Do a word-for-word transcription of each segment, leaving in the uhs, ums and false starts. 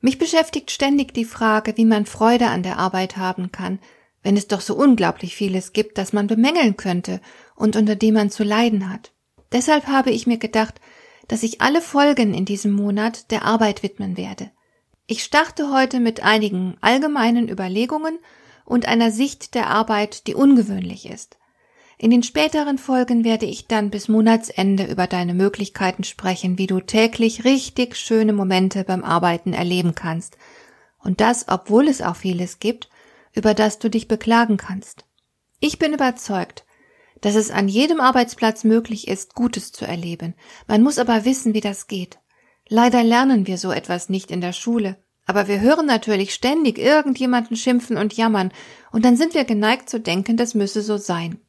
Mich beschäftigt ständig die Frage, wie man Freude an der Arbeit haben kann, wenn es doch so unglaublich vieles gibt, das man bemängeln könnte und unter dem man zu leiden hat. Deshalb habe ich mir gedacht, dass ich alle Folgen in diesem Monat der Arbeit widmen werde. Ich starte heute mit einigen allgemeinen Überlegungen und einer Sicht der Arbeit, die ungewöhnlich ist. In den späteren Folgen werde ich dann bis Monatsende über deine Möglichkeiten sprechen, wie du täglich richtig schöne Momente beim Arbeiten erleben kannst. Und das, obwohl es auch vieles gibt, über das du dich beklagen kannst. Ich bin überzeugt, dass es an jedem Arbeitsplatz möglich ist, Gutes zu erleben. Man muss aber wissen, wie das geht. Leider lernen wir so etwas nicht in der Schule. Aber wir hören natürlich ständig irgendjemanden schimpfen und jammern. Und dann sind wir geneigt zu denken, das müsse so sein.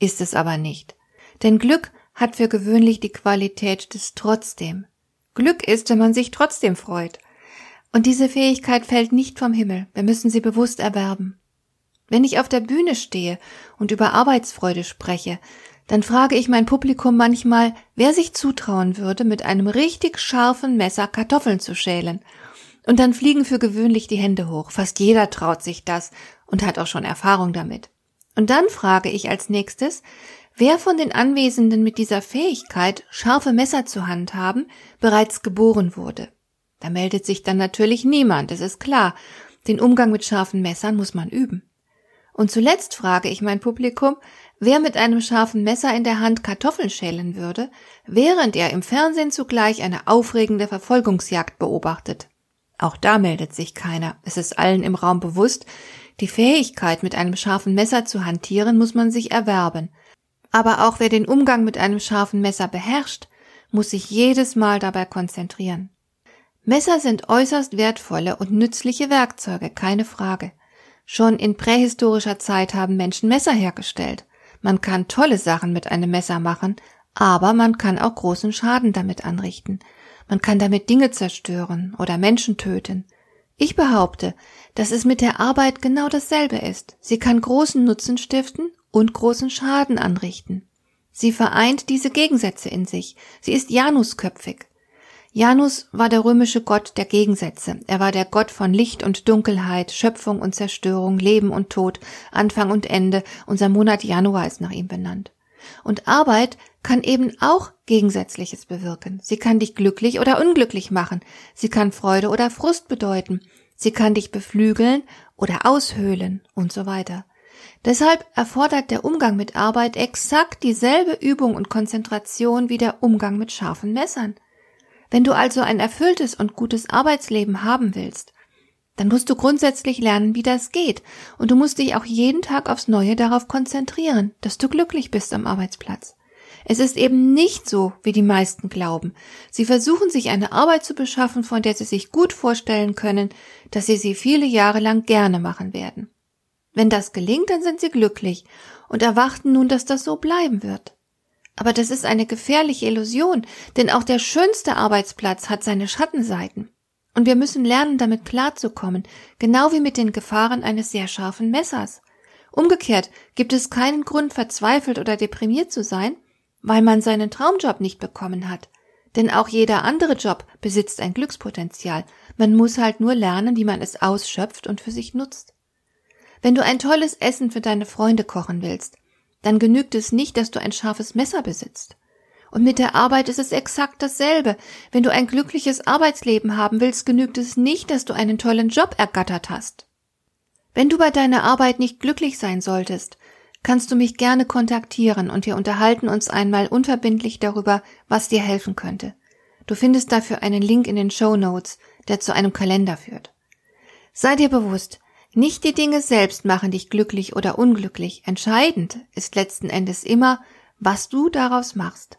Ist es aber nicht. Denn Glück hat für gewöhnlich die Qualität des Trotzdem. Glück ist, wenn man sich trotzdem freut. Und diese Fähigkeit fällt nicht vom Himmel. Wir müssen sie bewusst erwerben. Wenn ich auf der Bühne stehe und über Arbeitsfreude spreche, dann frage ich mein Publikum manchmal, wer sich zutrauen würde, mit einem richtig scharfen Messer Kartoffeln zu schälen. Und dann fliegen für gewöhnlich die Hände hoch. Fast jeder traut sich das und hat auch schon Erfahrung damit. Und dann frage ich als nächstes, wer von den Anwesenden mit dieser Fähigkeit, scharfe Messer zu handhaben, bereits geboren wurde. Da meldet sich dann natürlich niemand, es ist klar. Den Umgang mit scharfen Messern muss man üben. Und zuletzt frage ich mein Publikum, wer mit einem scharfen Messer in der Hand Kartoffeln schälen würde, während er im Fernsehen zugleich eine aufregende Verfolgungsjagd beobachtet. Auch da meldet sich keiner, es ist allen im Raum bewusst, die Fähigkeit, mit einem scharfen Messer zu hantieren, muss man sich erwerben. Aber auch wer den Umgang mit einem scharfen Messer beherrscht, muss sich jedes Mal dabei konzentrieren. Messer sind äußerst wertvolle und nützliche Werkzeuge, keine Frage. Schon in prähistorischer Zeit haben Menschen Messer hergestellt. Man kann tolle Sachen mit einem Messer machen, aber man kann auch großen Schaden damit anrichten. Man kann damit Dinge zerstören oder Menschen töten. Ich behaupte, dass es mit der Arbeit genau dasselbe ist. Sie kann großen Nutzen stiften und großen Schaden anrichten. Sie vereint diese Gegensätze in sich. Sie ist janusköpfig. Janus war der römische Gott der Gegensätze. Er war der Gott von Licht und Dunkelheit, Schöpfung und Zerstörung, Leben und Tod, Anfang und Ende. Unser Monat Januar ist nach ihm benannt. Und Arbeit kann eben auch Gegensätzliches bewirken. Sie kann dich glücklich oder unglücklich machen. Sie kann Freude oder Frust bedeuten. Sie kann dich beflügeln oder aushöhlen und so weiter. Deshalb erfordert der Umgang mit Arbeit exakt dieselbe Übung und Konzentration wie der Umgang mit scharfen Messern. Wenn du also ein erfülltes und gutes Arbeitsleben haben willst, dann musst du grundsätzlich lernen, wie das geht. Und du musst dich auch jeden Tag aufs Neue darauf konzentrieren, dass du glücklich bist am Arbeitsplatz. Es ist eben nicht so, wie die meisten glauben. Sie versuchen, sich eine Arbeit zu beschaffen, von der sie sich gut vorstellen können, dass sie sie viele Jahre lang gerne machen werden. Wenn das gelingt, dann sind sie glücklich und erwarten nun, dass das so bleiben wird. Aber das ist eine gefährliche Illusion, denn auch der schönste Arbeitsplatz hat seine Schattenseiten. Und wir müssen lernen, damit klarzukommen, genau wie mit den Gefahren eines sehr scharfen Messers. Umgekehrt gibt es keinen Grund, verzweifelt oder deprimiert zu sein, weil man seinen Traumjob nicht bekommen hat. Denn auch jeder andere Job besitzt ein Glückspotenzial. Man muss halt nur lernen, wie man es ausschöpft und für sich nutzt. Wenn du ein tolles Essen für deine Freunde kochen willst, dann genügt es nicht, dass du ein scharfes Messer besitzt. Und mit der Arbeit ist es exakt dasselbe. Wenn du ein glückliches Arbeitsleben haben willst, genügt es nicht, dass du einen tollen Job ergattert hast. Wenn du bei deiner Arbeit nicht glücklich sein solltest, kannst du mich gerne kontaktieren und wir unterhalten uns einmal unverbindlich darüber, was dir helfen könnte. Du findest dafür einen Link in den Shownotes, der zu einem Kalender führt. Sei dir bewusst, nicht die Dinge selbst machen dich glücklich oder unglücklich. Entscheidend ist letzten Endes immer, was du daraus machst.